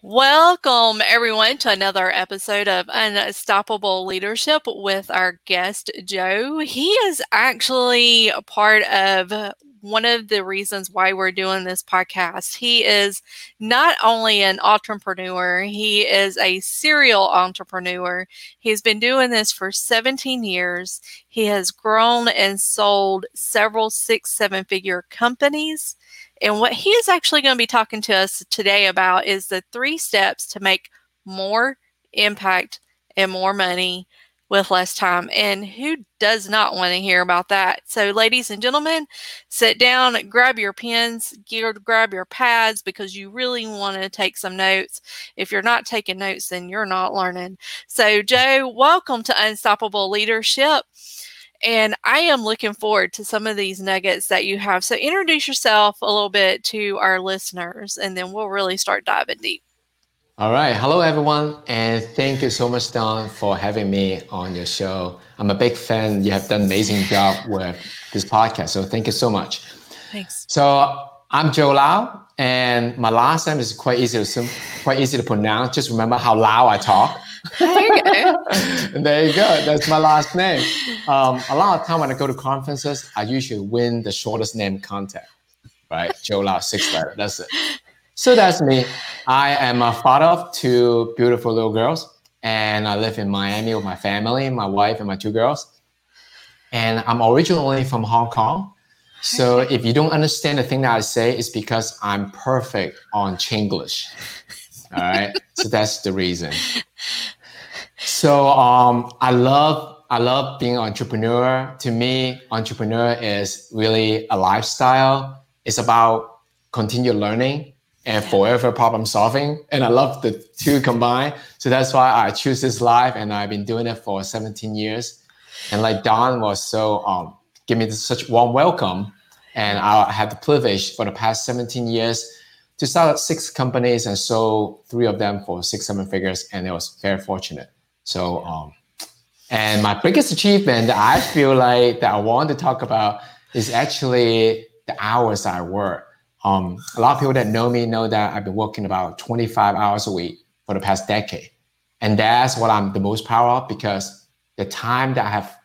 Welcome, everyone, to another episode of Unstoppable Leadership with our guest, Joe. He is actually a part of one of the reasons why we're doing this podcast. He is not only an entrepreneur, he is a serial entrepreneur. He's been doing this for 17 years. He has grown and sold several 6-7-figure companies. And what he is actually going to be talking to us today about is the 3 steps to make more impact and more money with less time. And who does not want to hear about that? So ladies and gentlemen, sit down, grab your pens, grab your pads, because you really want to take some notes. If you're not taking notes, then you're not learning. So Joe, welcome to Unstoppable Leadership. And I am looking forward to some of these nuggets that you have. So introduce yourself a little bit to our listeners, and then we'll really start diving deep. All right. Hello, everyone. And thank you so much, Dawn, for having me on your show. I'm a big fan. You have done an amazing job with this podcast. So thank you so much. Thanks. So I'm Joe Lau, and my last name is quite easy to pronounce. Just remember how loud I talk. There you go. That's my last name. A lot of time when I go to conferences, I usually win the shortest name contest, right? Joe Lau, 6 letters. That's it. So that's me. I am a father of 2 beautiful little girls, and I live in Miami with my family, my wife and my 2 girls. And I'm originally from Hong Kong. So if you don't understand the thing that I say, it's because I'm perfect on Chinglish. All right. So that's the reason. So I love being an entrepreneur. To me, entrepreneur is really a lifestyle. It's about continued learning and forever problem solving. And I love the 2 combined. So that's why I choose this life. And I've been doing it for 17 years. And like Don was so give me such warm welcome. And I had the privilege for the past 17 years to start up 6 companies and sold 3 of them for 6-7 figures. And it was very fortunate. So, and my biggest achievement that I feel like that I want to talk about is actually the hours I work. A lot of people that know me know that I've been working about 25 hours a week for the past decade. And that's what I'm the most proud of, because the time that I have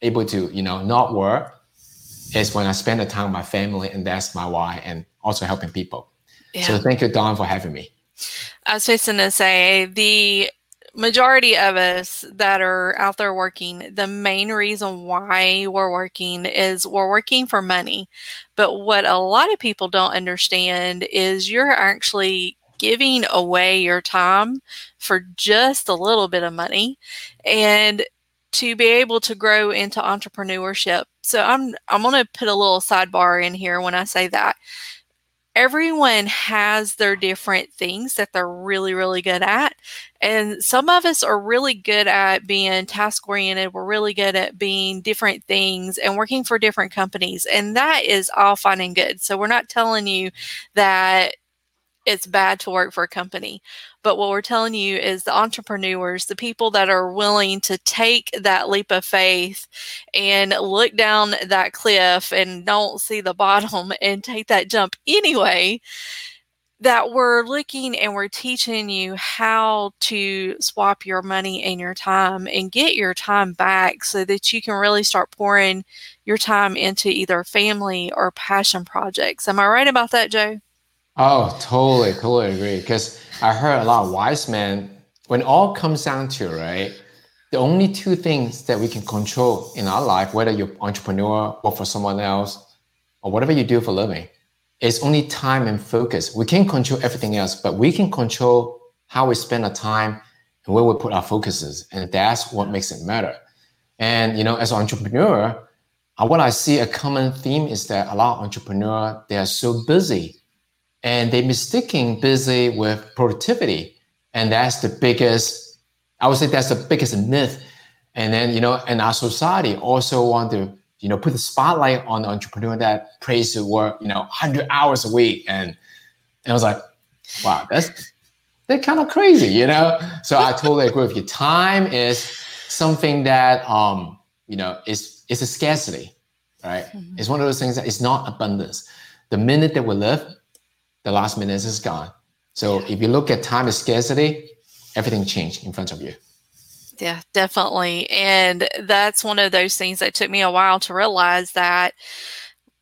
able to, not work is when I spend the time with my family, and that's my why, and also helping people. Yeah. So thank you, Dawn, for having me. I was just going to say, the majority of us that are out there working, the main reason why we're working is we're working for money. But what a lot of people don't understand is you're actually giving away your time for just a little bit of money, and to be able to grow into entrepreneurship. So I'm going to put a little sidebar in here when I say that. Everyone has their different things that they're really, really good at. And some of us are really good at being task-oriented. We're really good at being different things and working for different companies. And that is all fine and good. So we're not telling you that it's bad to work for a company. But what we're telling you is the entrepreneurs, the people that are willing to take that leap of faith and look down that cliff and don't see the bottom and take that jump anyway, that we're looking and we're teaching you how to swap your money and your time and get your time back so that you can really start pouring your time into either family or passion projects. Am I right about that, Joe? Oh, totally agree. Because I heard a lot of wise men, when all comes down to, right, the only 2 things that we can control in our life, whether you're an entrepreneur or for someone else or whatever you do for a living, is only time and focus. We can't control everything else, but we can control how we spend our time and where we put our focuses. And that's what makes it matter. And, as an entrepreneur, what I see a common theme is that a lot of entrepreneurs, they are so busy. And they're mistaking busy with productivity. And that's the biggest myth. And then, and our society also want to, put the spotlight on the entrepreneur that prays to work, 100 hours a week. And I was like, wow, they're kind of crazy, So I totally agree with you. Time is something that, it's a scarcity, right? Mm-hmm. It's one of those things that is not abundance. The minute that we live, the last minute is gone. So if you look at time scarcity, everything changed in front of you. Yeah, definitely. And that's one of those things that took me a while to realize that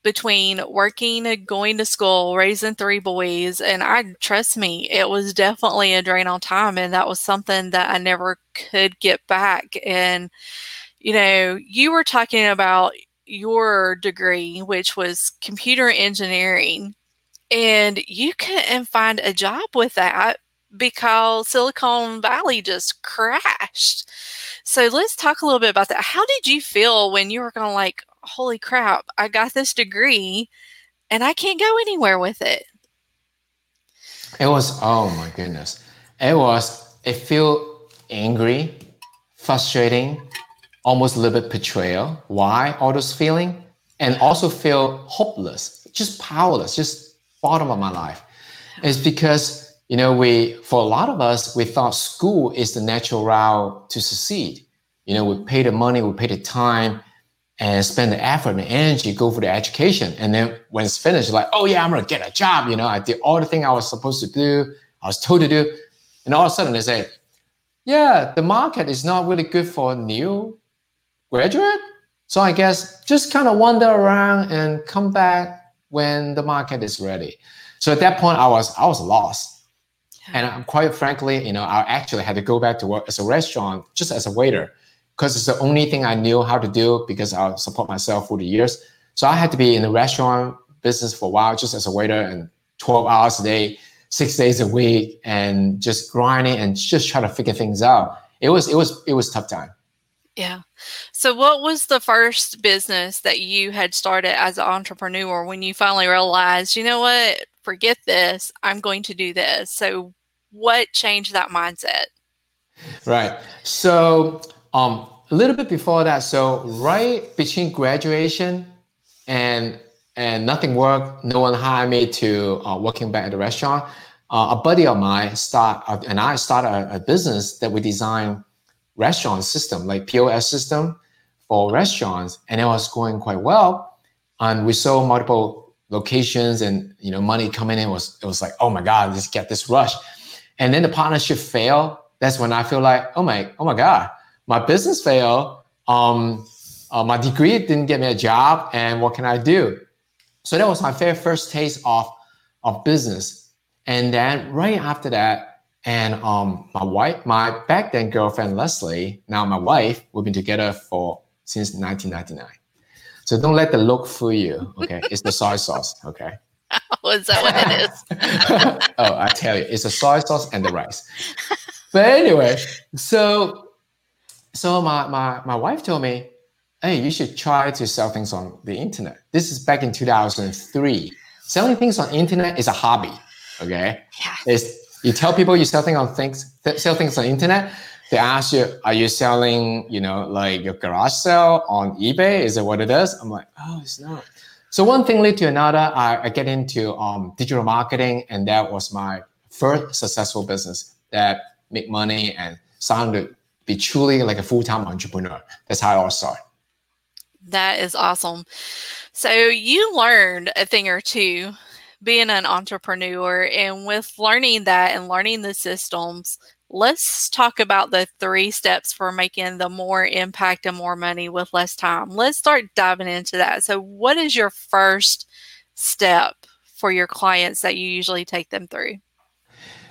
between working, going to school, raising three boys, and trust me, it was definitely a drain on time. And that was something that I never could get back. And, you know, you were talking about your degree, which was computer engineering, and you couldn't find a job with that because Silicon Valley just crashed. So let's talk a little bit about that. How did you feel when you were going like, holy crap, I got this degree and I can't go anywhere with it? It was, oh my goodness. It feel angry, frustrating, almost a little bit betrayal. Why all those feeling? And also feel hopeless, just powerless, just bottom of my life. It's because, you know, for a lot of us, we thought school is the natural route to succeed. You know, we pay the money, we pay the time, and spend the effort and energy, go for the education. And then when it's finished, like, oh yeah, I'm gonna get a job. You know, I did all the thing I was supposed to do, I was told to do. And all of a sudden they say, yeah, the market is not really good for a new graduate. So I guess just kind of wander around and come back when the market is ready. So at that point, I was lost. And I'm quite frankly, you know, I actually had to go back to work as a restaurant, just as a waiter, because it's the only thing I knew how to do because I support myself for the years. So I had to be in the restaurant business for a while, just as a waiter, and 12 hours a day, 6 days a week, and just grinding and just trying to figure things out. It was tough time. Yeah. So what was the first business that you had started as an entrepreneur when you finally realized, you know what, forget this, I'm going to do this? So what changed that mindset? Right. So a little bit before that, so right between graduation and nothing worked, no one hired me to working back at the restaurant, a buddy of mine started a business that we designed restaurant system, like POS system for restaurants. And it was going quite well. And we sold multiple locations and, you know, money coming in it was like, oh my God, let's get this rush. And then the partnership failed. That's when I feel like, oh my God, my business failed. My degree didn't get me a job, and what can I do? So that was my very first taste of business. And then right after that, and my back then girlfriend, Leslie, now my wife, we've been together since 1999. So don't let the look fool you, okay? It's the soy sauce, okay? Oh, is that what it is? Oh, I tell you, it's the soy sauce and the rice. But anyway, so my wife told me, hey, you should try to sell things on the internet. This is back in 2003. Selling things on internet is a hobby, okay? Yeah. You tell people you sell things on the internet. They ask you, are you selling, you know, like your garage sale on eBay? Is it what it is? I'm like, oh, it's not. So one thing led to another. I get into digital marketing, and that was my first successful business that made money and sounded to be truly like a full-time entrepreneur. That's how I all started. That is awesome. So you learned a thing or two being an entrepreneur, and with learning that and learning the systems, let's talk about the 3 steps for making the more impact and more money with less time. Let's start diving into that. So what is your first step for your clients that you usually take them through?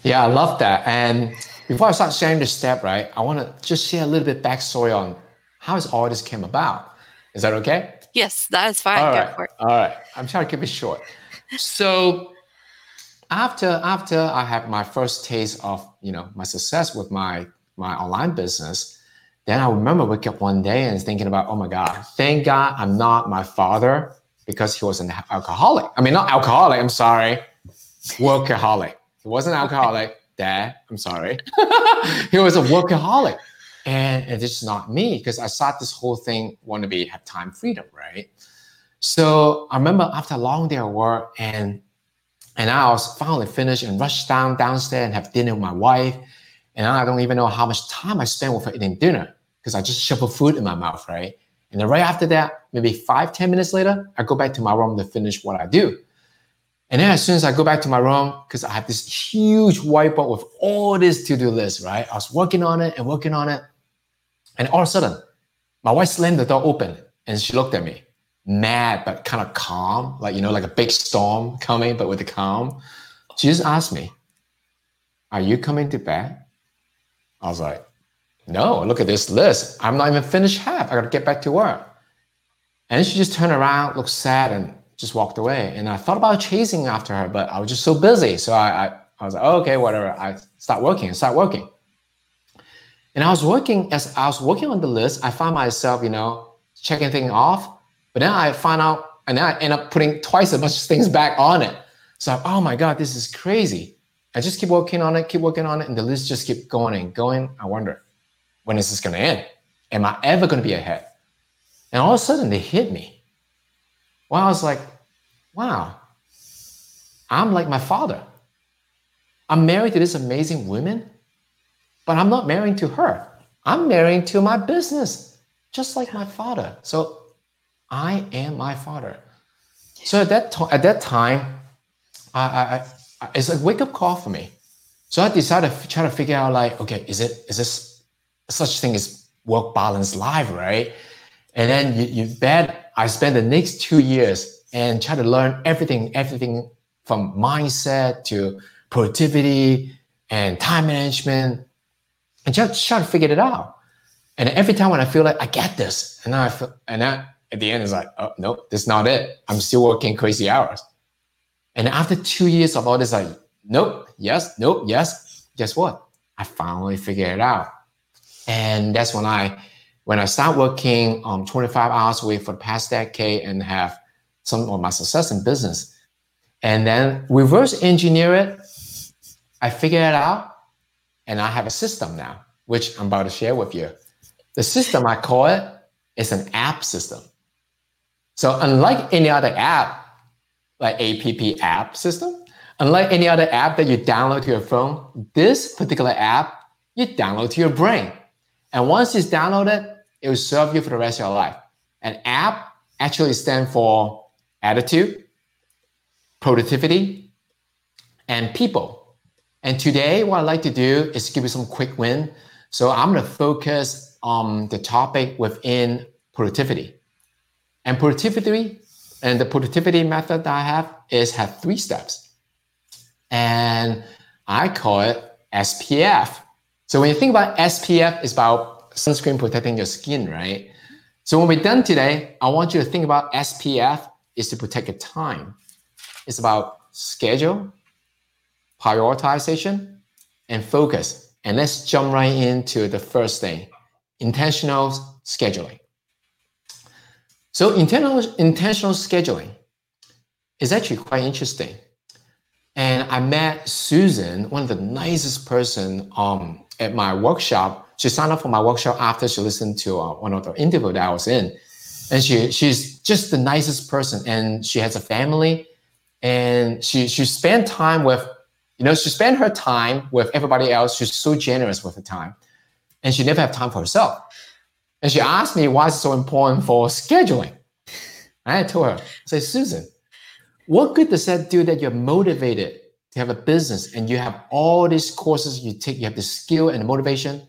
Yeah, I love that. And before I start sharing this step, right, I want to just share a little bit backstory on how all this came about. Is that okay? Yes, that is fine. Go for it. All right. I'm trying to keep it short. So after I had my first taste of, you know, my success with my online business, then I remember waking up one day and thinking about, oh my God, thank God I'm not my father, because he was an alcoholic. I mean, not alcoholic, I'm sorry, workaholic. He wasn't alcoholic, Dad, I'm sorry. He was a workaholic. And it's not me, because I started this whole thing, have time freedom, right? So I remember after a long day of work, and I was finally finished and rushed downstairs and have dinner with my wife. And I don't even know how much time I spent with her eating dinner, because I just shoveled food in my mouth, right? And then right after that, maybe 5-10 minutes later, I go back to my room to finish what I do. And then as soon as I go back to my room, because I have this huge whiteboard with all this to-do list, right? I was working on it and working on it. And all of a sudden, my wife slammed the door open and she looked at me, mad but kind of calm, like, you know, like a big storm coming, but with a calm. She just asked me, "Are you coming to bed?" I was like, "No, look at this list. I'm not even finished half. I got to get back to work." And she just turned around, looked sad, and just walked away. And I thought about chasing after her, but I was just so busy. So I was like, oh, okay, whatever. I start working. And as I was working on the list, I found myself, you know, checking things off. But then I find out, and then I end up putting twice as much things back on it. So, oh my God, this is crazy. I just keep working on it. And the list just keep going and going. I wonder, when is this going to end? Am I ever going to be ahead? And all of a sudden they hit me. Well, I was like, wow, I'm like my father. I'm married to this amazing woman, but I'm not married to her. I'm married to my business, just like my father. So I am my father. So at that time, it's a wake up call for me. So I decided to try to figure out like, okay, is this such thing as work balance life, right? And then you bet I spent the next 2 years and try to learn everything from mindset to productivity and time management, and just try to figure it out. And every time when I feel like I get this, and then at the end it's like, oh no, that's not it. I'm still working crazy hours. And after 2 years of all this, like, nope, yes. Guess what? I finally figured it out, and that's when I started working 25 hours a week for the past decade and have some of my success in business. And then reverse engineer it. I figured it out. And I have a system now, which I'm about to share with you. The system, I call it, is an app system. So unlike any other app, like APP app system, unlike any other app that you download to your phone, this particular app, you download to your brain. And once it's downloaded, it will serve you for the rest of your life. An app actually stands for attitude, productivity, and people. And today, what I'd like to do is give you some quick win. So I'm going to focus on the topic within productivity. And productivity, and the productivity method that I have three steps. And I call it SPF. So when you think about SPF, it's about sunscreen protecting your skin, right? So when we're done today, I want you to think about SPF is to protect your time. It's about schedule, prioritization, and focus. And let's jump right into the first thing, intentional scheduling. So intentional scheduling is actually quite interesting. And I met Susan, one of the nicest person at my workshop. She signed up for my workshop after she listened to one of the interviews that I was in. And she's just the nicest person. And she has a family. And she spent her time with everybody else. She's so generous with her time. And she never have time for herself. And she asked me, why is it so important for scheduling? And I told her, I said, Susan, what good does that do that you're motivated to have a business and you have all these courses you take, you have the skill and the motivation,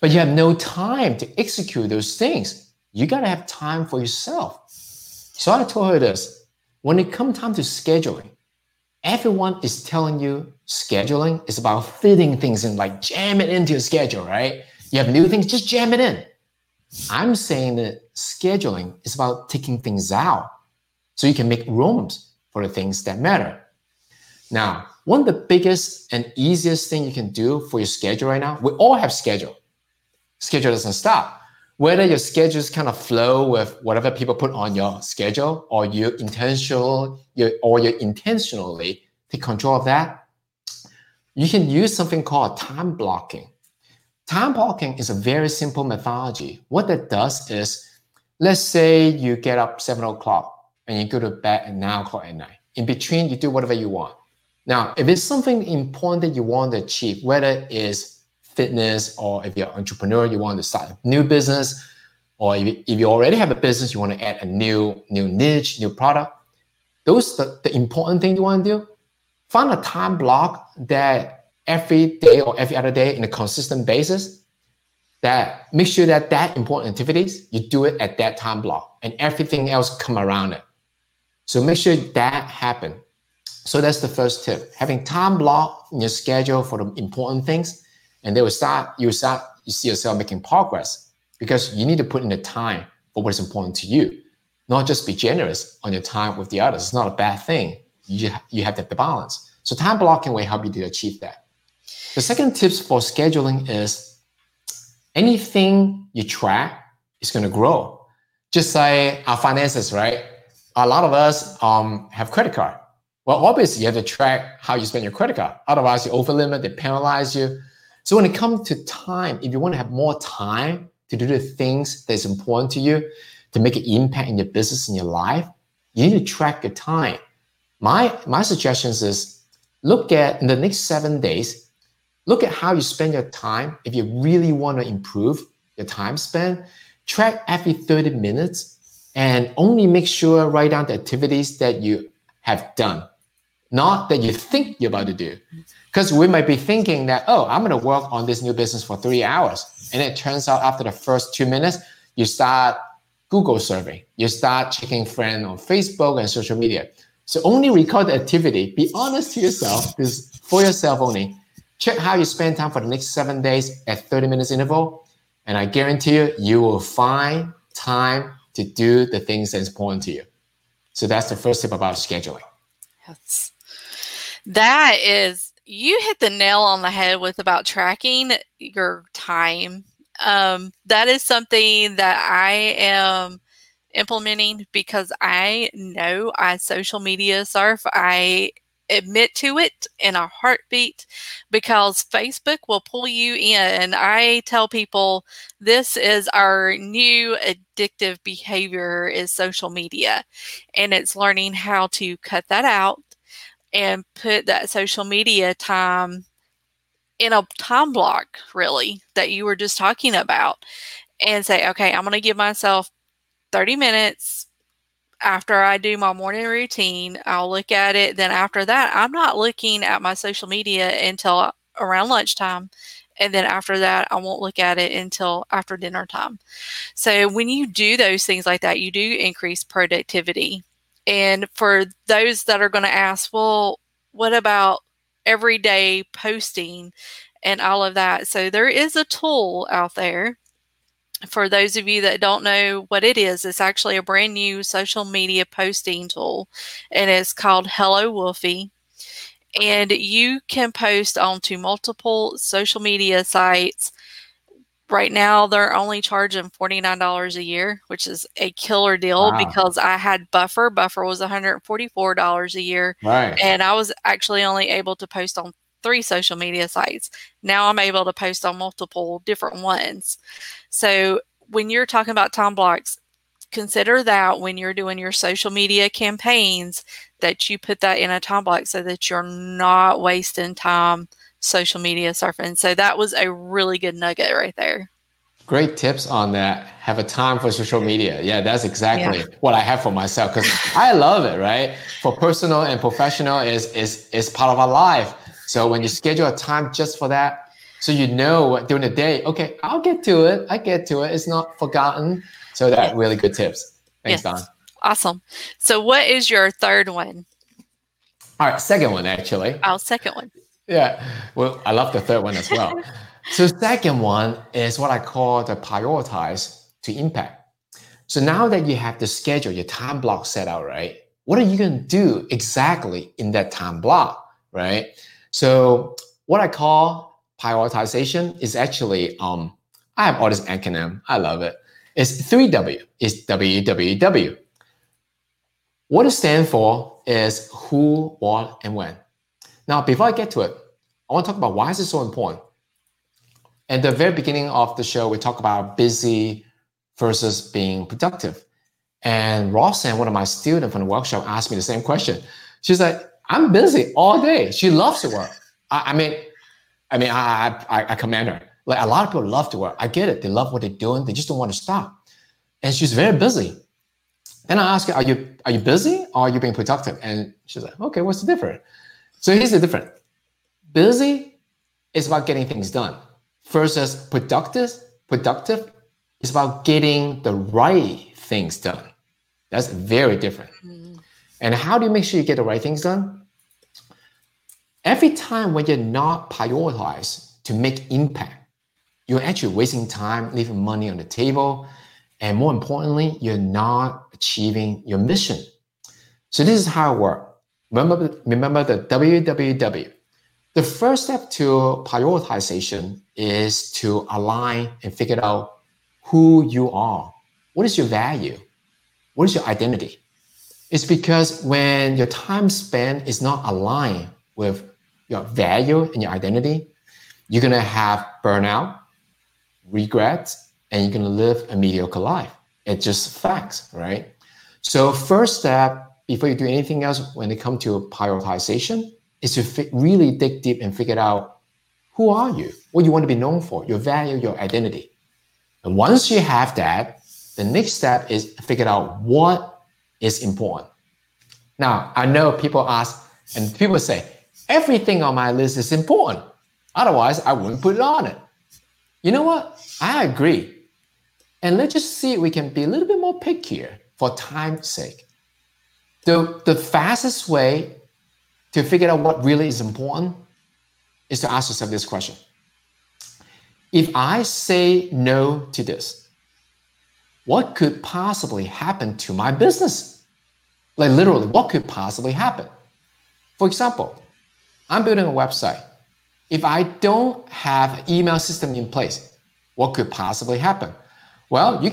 but you have no time to execute those things? You got to have time for yourself. So I told her this. When it comes time to scheduling, everyone is telling you scheduling is about fitting things in, like jam it into your schedule, right? You have new things, just jam it in. I'm saying that scheduling is about taking things out so you can make rooms for the things that matter. Now, one of the biggest and easiest thing you can do for your schedule right now, we all have schedule. Schedule doesn't stop. Whether your schedules kind of flow with whatever people put on your schedule, or you intentionally take control of that, you can use something called time blocking. Time blocking is a very simple methodology. What that does is, let's say you get up 7:00 and you go to bed at 9:00 at night. In between, you do whatever you want. Now, if it's something important that you want to achieve, whether it's fitness, or if you're an entrepreneur, you want to start a new business, or if you already have a business, you want to add a new niche, new product. Those the important thing you want to do. Find a time block that every day or every other day in a consistent basis, that make sure that that important activities, you do it at that time block and everything else come around it. So make sure that happen. So that's the first tip. Having time block in your schedule for the important things, and they will start, you see yourself making progress because you need to put in the time for what's important to you. Not just be generous on your time with the others. It's not a bad thing. You have to have the balance. So time blocking will help you to achieve that. The second tips for scheduling is anything you track is going to grow. Just like our finances, right? A lot of us have credit card. Well, obviously you have to track how you spend your credit card. Otherwise you overlimit, they penalize you. So when it comes to time, if you want to have more time to do the things that's important to you, to make an impact in your business and your life, you need to track your time. My suggestion is look at in the next 7 days, look at how you spend your time. If you really want to improve your time spent, track every 30 minutes and only make sure write down the activities that you have done, not that you think you're about to do. Because we might be thinking that, oh, I'm going to work on this new business for 3 hours. And it turns out after the first 2 minutes, you start Google surveying. You start checking friends on Facebook and social media. So only record the activity. Be honest to yourself. This is for yourself only. Check how you spend time for the next 7 days at 30 minutes interval. And I guarantee you, you will find time to do the things that's important to you. So that's the first tip about scheduling. Yes. That is, you hit the nail on the head with about tracking your time. That is something that I am implementing because I know I social media surf. I admit to it in a heartbeat because Facebook will pull you in. I tell people this is our new addictive behavior is social media, and it's learning how to cut that out and put that social media time in a time block, really, that you were just talking about, and say, okay, I'm going to give myself 30 minutes after I do my morning routine. I'll look at it. Then after that, I'm not looking at my social media until around lunchtime. And then after that, I won't look at it until after dinner time. So when you do those things like that, you do increase productivity. And for those that are going to ask, well, what about everyday posting and all of that? So there is a tool out there. For those of you that don't know what it is, it's actually a brand new social media posting tool, and it's called Hello Wolfie. And you can post onto multiple social media sites. Right now, they're only charging $49 a year, which is a killer deal. Wow. Because I had Buffer. Buffer was $144 a year. Right. And I was actually only able to post on 3 social media sites. Now I'm able to post on multiple different ones. So when you're talking about time blocks, consider that when you're doing your social media campaigns, that you put that in a time block so that you're not wasting time social media surfing. So that was a really good nugget right there. Great tips on that. Have a time for social media. Yeah, that's exactly what I have for myself, because I love it, right? For personal and professional is part of our life. So when you schedule a time just for that, so you know during the day, okay, I'll get to it. I get to it. It's not forgotten. So that really good tips. Thanks, Don. Awesome. So what is your third one? All right, second one, actually. Oh, second one. Yeah, well, I love the third one as well. So second one is what I call the prioritize to impact. So now that you have the schedule, your time block set out, right? What are you going to do exactly in that time block, right? So what I call prioritization is actually, I have all this acronym. I love it. It's 3W. It's WWW. What it stands for is who, what, and when. Now, before I get to it, I want to talk about why is it so important. At the very beginning of the show, we talk about busy versus being productive. And Ross, one of my students from the workshop, asked me the same question. She's like, I'm busy all day. She loves to work. I commend her. Like, a lot of people love to work. I get it. They love what they're doing. They just don't want to stop. And she's very busy. Then I ask her, are you busy or are you being productive? And she's like, okay, what's the difference? So here's the difference. Busy is about getting things done versus productive is about getting the right things done. That's very different. Mm. And how do you make sure you get the right things done? Every time when you're not prioritized to make impact, you're actually wasting time, leaving money on the table. And more importantly, you're not achieving your mission. So this is how it works. Remember the WWW. The first step to prioritization is to align and figure out who you are. What is your value? What is your identity? It's because when your time spent is not aligned with your value and your identity, you're going to have burnout, regret, and you're going to live a mediocre life. It's just facts, right? So first step, before you do anything else when it comes to prioritization, is to really dig deep and figure out who are you, what you want to be known for, your value, your identity. And once you have that, the next step is figure out what is important. Now, I know people ask, and people say, everything on my list is important. Otherwise, I wouldn't put it on it. You know what? I agree. And let's just see if we can be a little bit more pickier for time's sake. The fastest way to figure out what really is important is to ask yourself this question. If I say no to this, what could possibly happen to my business? Like literally, what could possibly happen? For example, I'm building a website. If I don't have an email system in place, what could possibly happen? Well, you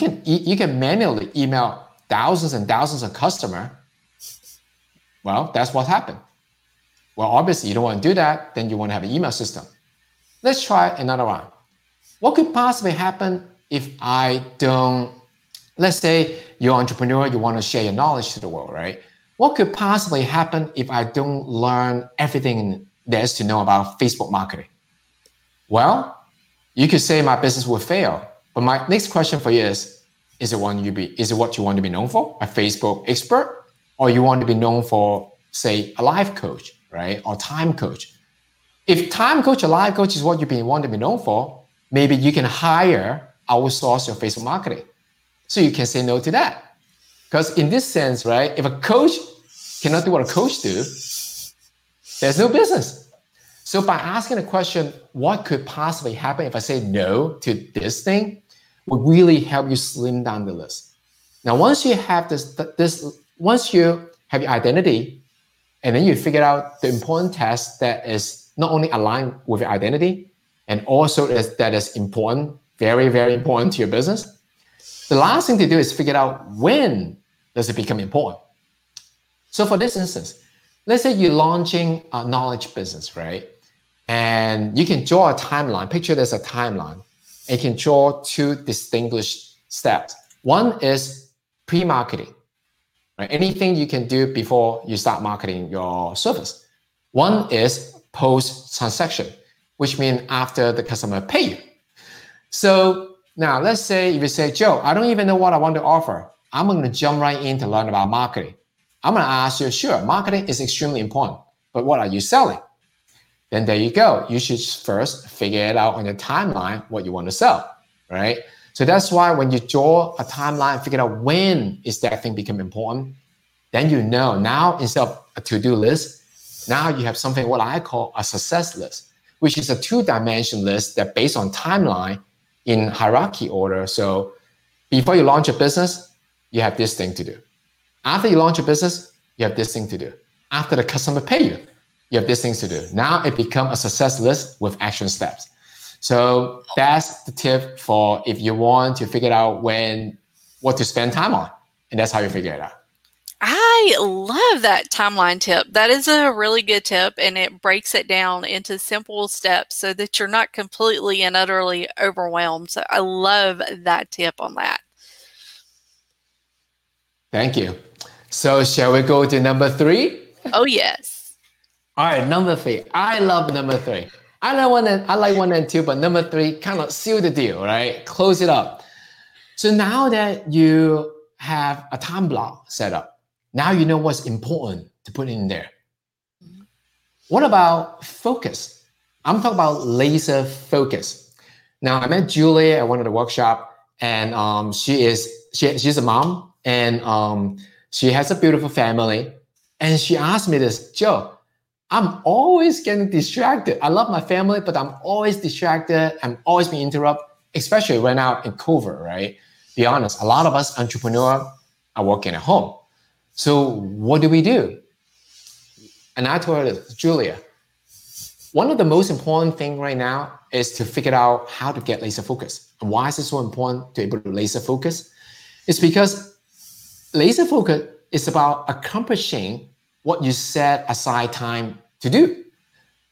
can manually email thousands and thousands of customers. Well, that's what happened. Well, obviously, you don't want to do that. Then you want to have an email system. Let's try another one. What could possibly happen if I don't, let's say you're an entrepreneur, you want to share your knowledge to the world, right? What could possibly happen if I don't learn everything there is to know about Facebook marketing? Well, you could say my business will fail. But my next question for you is it what you want to be known for? A Facebook expert? Or you want to be known for, say, a life coach, right? Or time coach. If time coach or life coach is what you want to be known for, maybe you can outsource your Facebook marketing. So you can say no to that. Because in this sense, right, if a coach cannot do what a coach do, there's no business. So by asking the question, what could possibly happen if I say no to this thing, would really help you slim down the list. Now, once you have once you have your identity, and then you figure out the important task that is not only aligned with your identity, and also that is important, very, very important to your business. The last thing to do is figure out when does it become important. So for this instance, let's say you're launching a knowledge business, right? And you can draw a timeline. Picture there's a timeline. And you can draw two distinguished steps. One is pre-marketing, right? Anything you can do before you start marketing your service. One is post-transaction, which means after the customer pay you. So now let's say if you say, Joe, I don't even know what I want to offer. I'm going to jump right in to learn about marketing. I'm going to ask you, sure, marketing is extremely important, but what are you selling? Then there you go. You should first figure it out on your timeline what you want to sell, right? So that's why when you draw a timeline, figure out when is that thing become important, then you know now instead of a to-do list, now you have something what I call a success list, which is a two-dimension list that based on timeline in hierarchy order. So before you launch a business, you have this thing to do. After you launch a business, you have this thing to do. After the customer pay you, you have these things to do. Now it becomes a success list with action steps. So that's the tip for if you want to figure out what to spend time on. And that's how you figure it out. I love that timeline tip. That is a really good tip, and it breaks it down into simple steps so that you're not completely and utterly overwhelmed. So I love that tip on that. Thank you. So shall we go to number three? Oh, yes. All right, number three. I love number three. I like one and two, but number three kind of seal the deal, right? Close it up. So now that you have a time block set up. Now you know what's important to put in there. What about focus? I'm talking about laser focus. Now, I met Julie at one of the workshops, and she's a mom, and she has a beautiful family. And she asked me this, Joe, I'm always getting distracted. I love my family, but I'm always distracted. I'm always being interrupted, especially right now in COVID, right? Be honest, a lot of us entrepreneurs are working at home. So what do we do? And I told her, Julia, one of the most important things right now is to figure out how to get laser focus. And why is it so important to be able to laser focus? It's because laser focus is about accomplishing what you set aside time to do.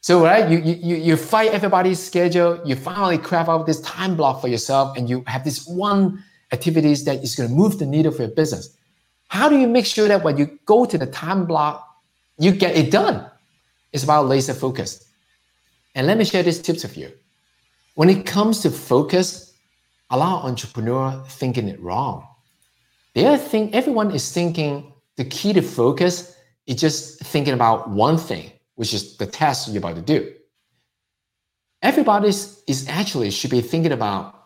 So right, you fight everybody's schedule, you finally craft out this time block for yourself, and you have this one activities that is going to move the needle for your business. How do you make sure that when you go to the time block, you get it done? It's about laser focus. And let me share these tips with you. When it comes to focus, a lot of entrepreneurs thinking it wrong. Everyone is thinking the key to focus is just thinking about one thing, which is the task you're about to do. Everybody is actually should be thinking about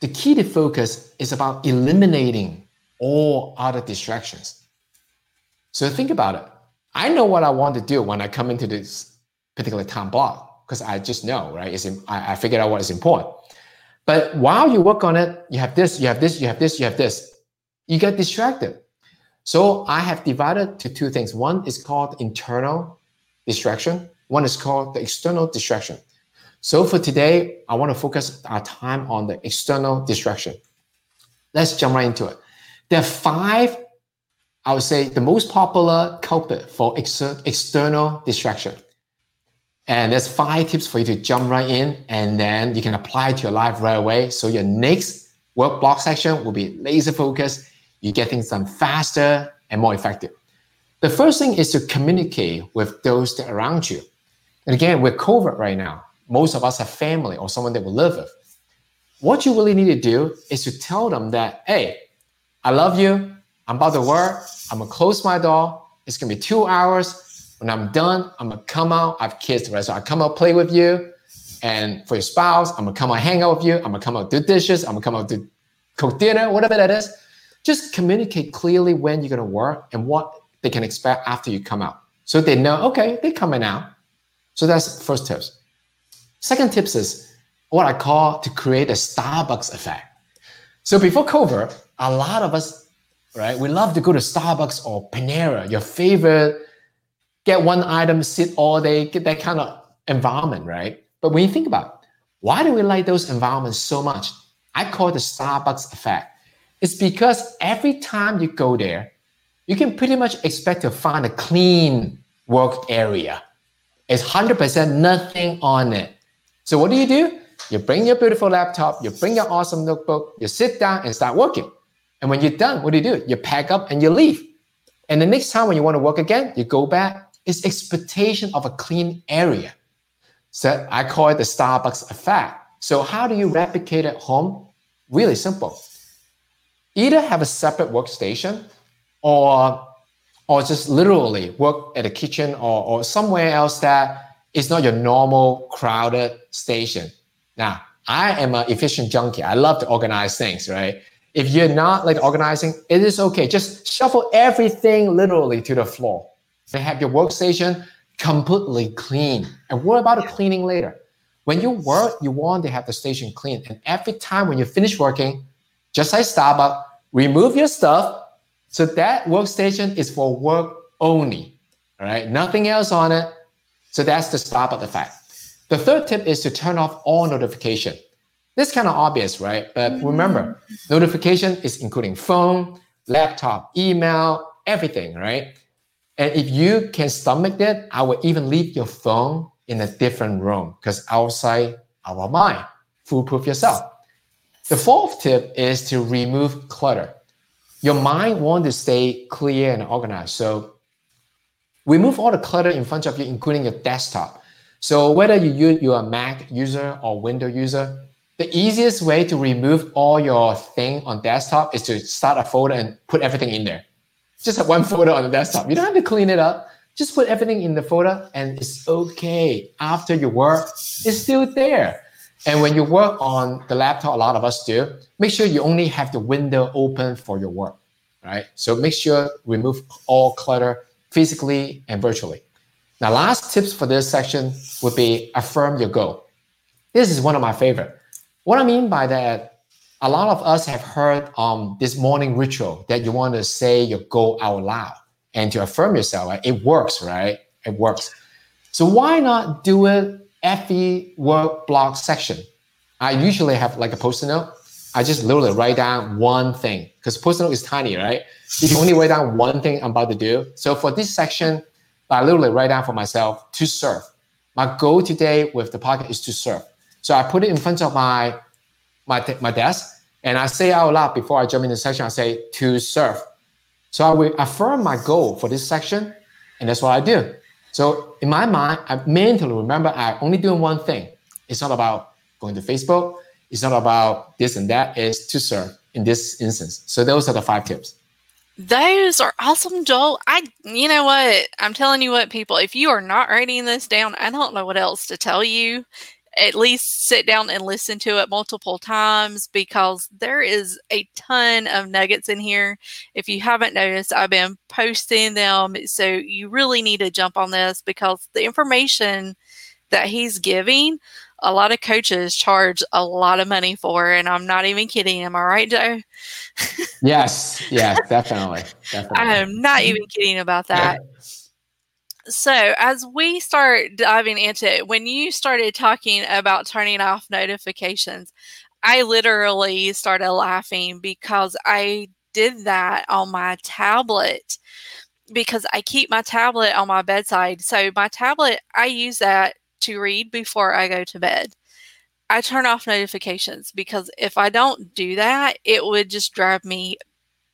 the key to focus is about eliminating all other distractions. So think about it. I know what I want to do when I come into this particular time block, because I just know, right? I figured out what is important. But while you work on it, you have this, you have this, you have this, you have this. You get distracted. So I have divided to two things. One is called internal distraction. One is called the external distraction. So for today, I want to focus our time on the external distraction. Let's jump right into it. There are five, I would say, the most popular culprit for external distraction. And there's five tips for you to jump right in, and then you can apply it to your life right away. So your next work block section will be laser focused. You get things done faster and more effective. The first thing is to communicate with those that are around you. And again, we're COVID right now. Most of us have family or someone that we live with. What you really need to do is to tell them that, hey, I love you. I'm about to work. I'm going to close my door. It's going to be 2 hours. When I'm done, I'm going to come out. I have kids, right? So I come out, play with you. And for your spouse, I'm going to come out, hang out with you. I'm going to come out, do dishes. I'm going to come out, do cook dinner, whatever that is. Just communicate clearly when you're going to work and what they can expect after you come out. So they know, okay, they're coming out. So that's first tips. Second tips is what I call to create a Starbucks effect. So before COVID, a lot of us, right, we love to go to Starbucks or Panera, your favorite, get one item, sit all day, get that kind of environment, right? But when you think about it, why do we like those environments so much? I call it the Starbucks effect. It's because every time you go there, you can pretty much expect to find a clean work area. It's 100% nothing on it. So what do? You bring your beautiful laptop, you bring your awesome notebook, you sit down and start working. And when you're done, what do? You pack up and you leave. And the next time when you want to work again, you go back. It's expectation of a clean area. So I call it the Starbucks effect. So how do you replicate at home? Really simple. Either have a separate workstation or just literally work at a kitchen or somewhere else that is not your normal crowded station. Now, I am an efficient junkie. I love to organize things, right? If you're not like organizing, it is okay. Just shuffle everything literally to the floor. They have your workstation completely clean. And worry about the cleaning later. When you work, you want to have the station clean. And every time when you finish working, just like Starbucks, remove your stuff. So that workstation is for work only, all right? Nothing else on it. So that's the Starbucks effect. The third tip is to turn off all notification. This is kind of obvious, right? But remember, notification is including phone, laptop, email, everything, right? And if you can stomach it, I would even leave your phone in a different room because outside our mind, foolproof yourself. The fourth tip is to remove clutter. Your mind wants to stay clear and organized. So remove all the clutter in front of you, including your desktop. So whether you're a Mac user or Windows user, The easiest way to remove all your thing on desktop is to start a folder and put everything in there. Just have one folder on the desktop. You don't have to clean it up. Just put everything in the folder and it's okay. After you work, it's still there. And when you work on the laptop, a lot of us do, make sure you only have the window open for your work, right? So make sure remove all clutter physically and virtually. Now, last tips for this section would be affirm your goal. This is one of my favorite. What I mean by that, a lot of us have heard this morning ritual that you want to say your goal out loud and to affirm yourself. Right? It works, right? It works. So why not do it every work block section? I usually have like a post-it note. I just literally write down one thing because post-it note is tiny, right? You can only write down one thing I'm about to do. So for this section, I literally write down for myself to serve. My goal today with the podcast is to serve. So I put it in front of my desk and I say out loud before I jump into the section, I say to serve. So I will affirm my goal for this section and that's what I do. So in my mind, I mentally remember I'm only doing one thing. It's not about going to Facebook. It's not about this and that. It's to serve in this instance. So those are the 5 tips. Those are awesome, Joel. You know what? I'm telling you what, people, if you are not writing this down, I don't know what else to tell you. At least sit down and listen to it multiple times because there is a ton of nuggets in here. If you haven't noticed, I've been posting them. So you really need to jump on this because the information that he's giving, a lot of coaches charge a lot of money for, and I'm not even kidding. Am I right, Joe? Yes. Yeah, definitely. I am not even kidding about that. Yeah. So as we start diving into it, when you started talking about turning off notifications, I literally started laughing because I did that on my tablet because I keep my tablet on my bedside. So my tablet, I use that to read before I go to bed. I turn off notifications because if I don't do that, it would just drive me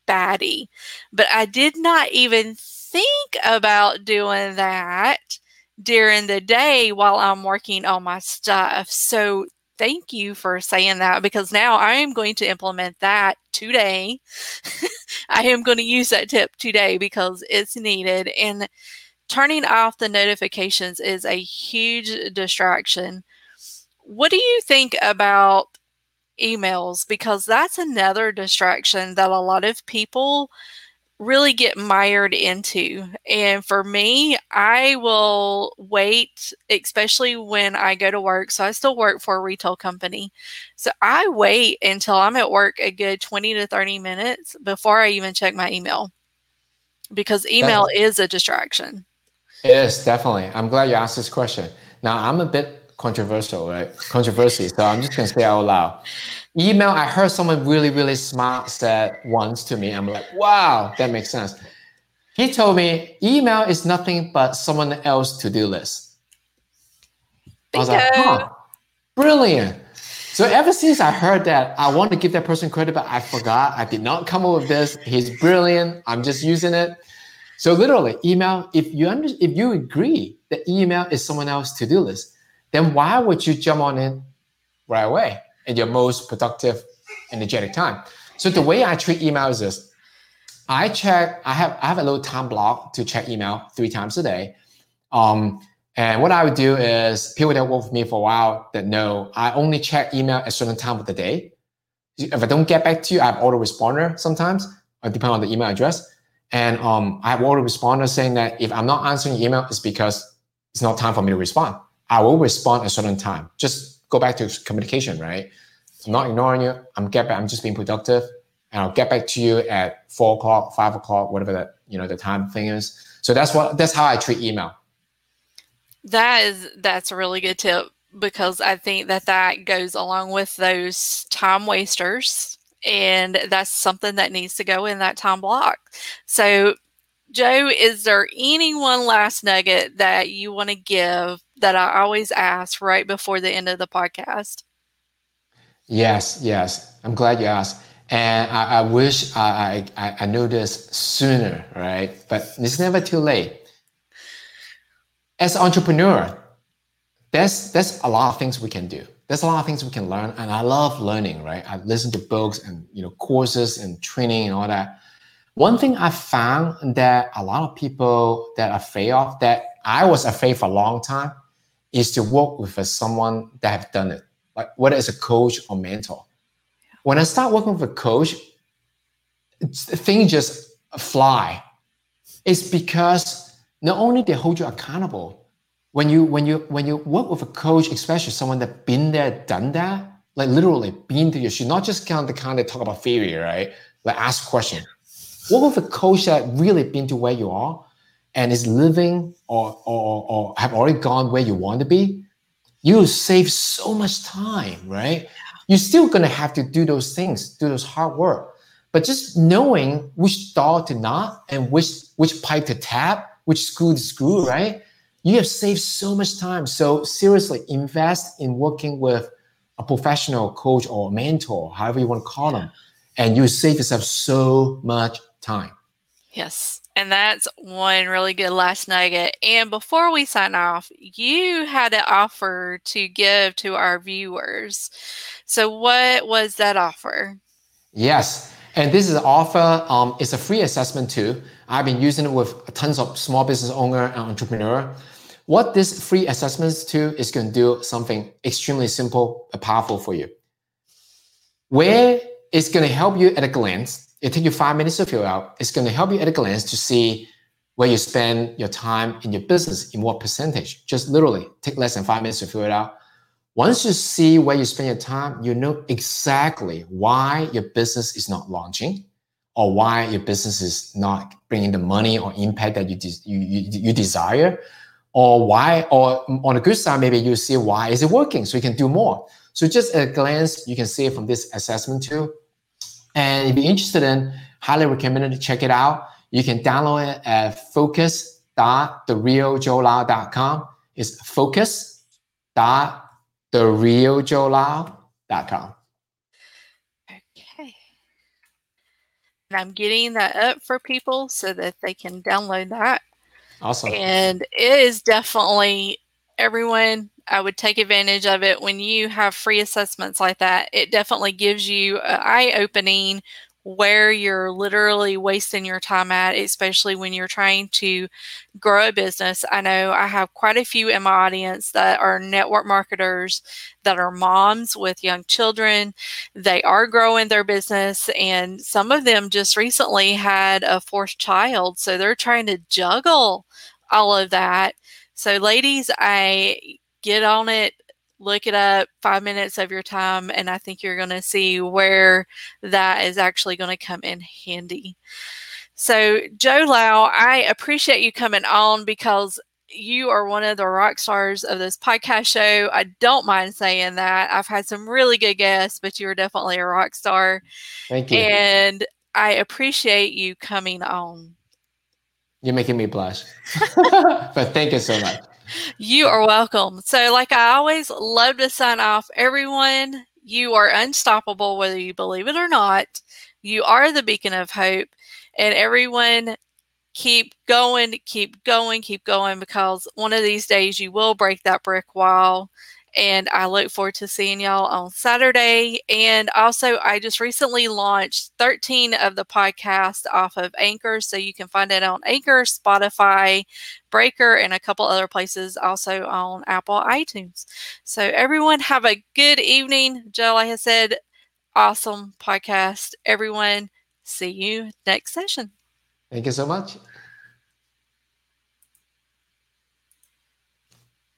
batty. But I did not even think about doing that during the day while I'm working on my stuff. So thank you for saying that because now I am going to implement that today. I am going to use that tip today because it's needed. And turning off the notifications is a huge distraction. What do you think about emails? Because that's another distraction that a lot of people really get mired into. And for me, I will wait, especially when I go to work. So I still work for a retail company. So I wait until I'm at work a good 20 to 30 minutes before I even check my email because email is a distraction. Yes, definitely. I'm glad you asked this question. Now, I'm a bit controversial, right? So I'm just going to say out loud. Email, I heard someone really, really smart said once to me. I'm like, wow, that makes sense. He told me email is nothing but someone else's to-do list. I was like, huh, brilliant. So ever since I heard that, I want to give that person credit, but I forgot. I did not come up with this. He's brilliant. I'm just using it. So literally, email, if you agree that email is someone else's to-do list, then why would you jump on it right away at your most productive, energetic time? So the way I treat email is this. I have a little time block to check email 3 times a day. And what I would do is, people that work with me for a while that know, I only check email at a certain time of the day. If I don't get back to you, I have autoresponder sometimes, depending on the email address. And I have autoresponder saying that if I'm not answering email, it's because it's not time for me to respond. I will respond at a certain time. Just go back to communication, right? I'm not ignoring you. I'm just being productive. And I'll get back to you at 4 o'clock, 5 o'clock, whatever that, the time thing is. So that's how I treat email. That's a really good tip because I think that goes along with those time wasters, and that's something that needs to go in that time block. So, Joe, is there any one last nugget that you want to give that I always ask right before the end of the podcast? Yes. I'm glad you asked. And I wish I knew this sooner, right? But it's never too late. As an entrepreneur, there's a lot of things we can do. there's a lot of things we can learn, and I love learning, right? I've listened to books and, you know, courses and training and all that. One thing I found that a lot of people that are afraid of, that I was afraid for a long time, is to work with someone that have done it, like whether it's a coach or mentor. When I start working with a coach, things just fly. It's because not only they hold you accountable, when you work with a coach, especially someone that's been there, done that, like literally been to your shoes, not just kind of talk about theory, right? Like ask questions. Work with a coach that really been to where you are and is living or have already gone where you want to be, you save so much time, right? You're still going to have to do those things, do those hard work. But just knowing which door to knock and which pipe to tap, which screw to screw, right? You have saved so much time. So seriously, invest in working with a professional coach or mentor, however you want to call them, and you save yourself so much time. Yes. And that's one really good last nugget. And before we sign off, you had an offer to give to our viewers. So what was that offer? Yes. And this is an offer. It's a free assessment too. I've been using it with tons of small business owner and entrepreneur. What this free assessment too is going to do something extremely simple and powerful for you. Where it's going to help you at a glance. It takes you 5 minutes to fill out. It's going to help you at a glance to see where you spend your time in your business, in what percentage. Just literally take less than 5 minutes to fill it out. Once you see where you spend your time, you know exactly why your business is not launching or why your business is not bringing the money or impact that you desire, or why, or on the good side, maybe you see why is it working so you can do more. So just at a glance, you can see it from this assessment too. And if you're interested in, highly recommended to check it out. You can download it at focus.therealjoelao.com. It's focus.therealjoelao.com. Okay. And I'm getting that up for people so that they can download that. Awesome. And it is definitely, everyone, I would take advantage of it. When you have free assessments like that, it definitely gives you an eye-opening where you're literally wasting your time at, especially when you're trying to grow a business. I know I have quite a few in my audience that are network marketers, that are moms with young children. They are growing their business, and some of them just recently had a fourth child, so they're trying to juggle all of that. So ladies, get on it, look it up, 5 minutes of your time, and I think you're going to see where that is actually going to come in handy. So, Joe Lau, I appreciate you coming on because you are one of the rock stars of this podcast show. I don't mind saying that. I've had some really good guests, but you are definitely a rock star. Thank you. And I appreciate you coming on. You're making me blush. But thank you so much. You are welcome. So like I always love to sign off, everyone, you are unstoppable, whether you believe it or not. You are the beacon of hope. And everyone, keep going, because one of these days you will break that brick wall. And I look forward to seeing y'all on Saturday. And also, I just recently launched 13 of the podcasts off of Anchor. So you can find it on Anchor, Spotify, Breaker, and a couple other places, also on Apple iTunes. So everyone, have a good evening. Joe, like I said, awesome podcast. Everyone, see you next session. Thank you so much.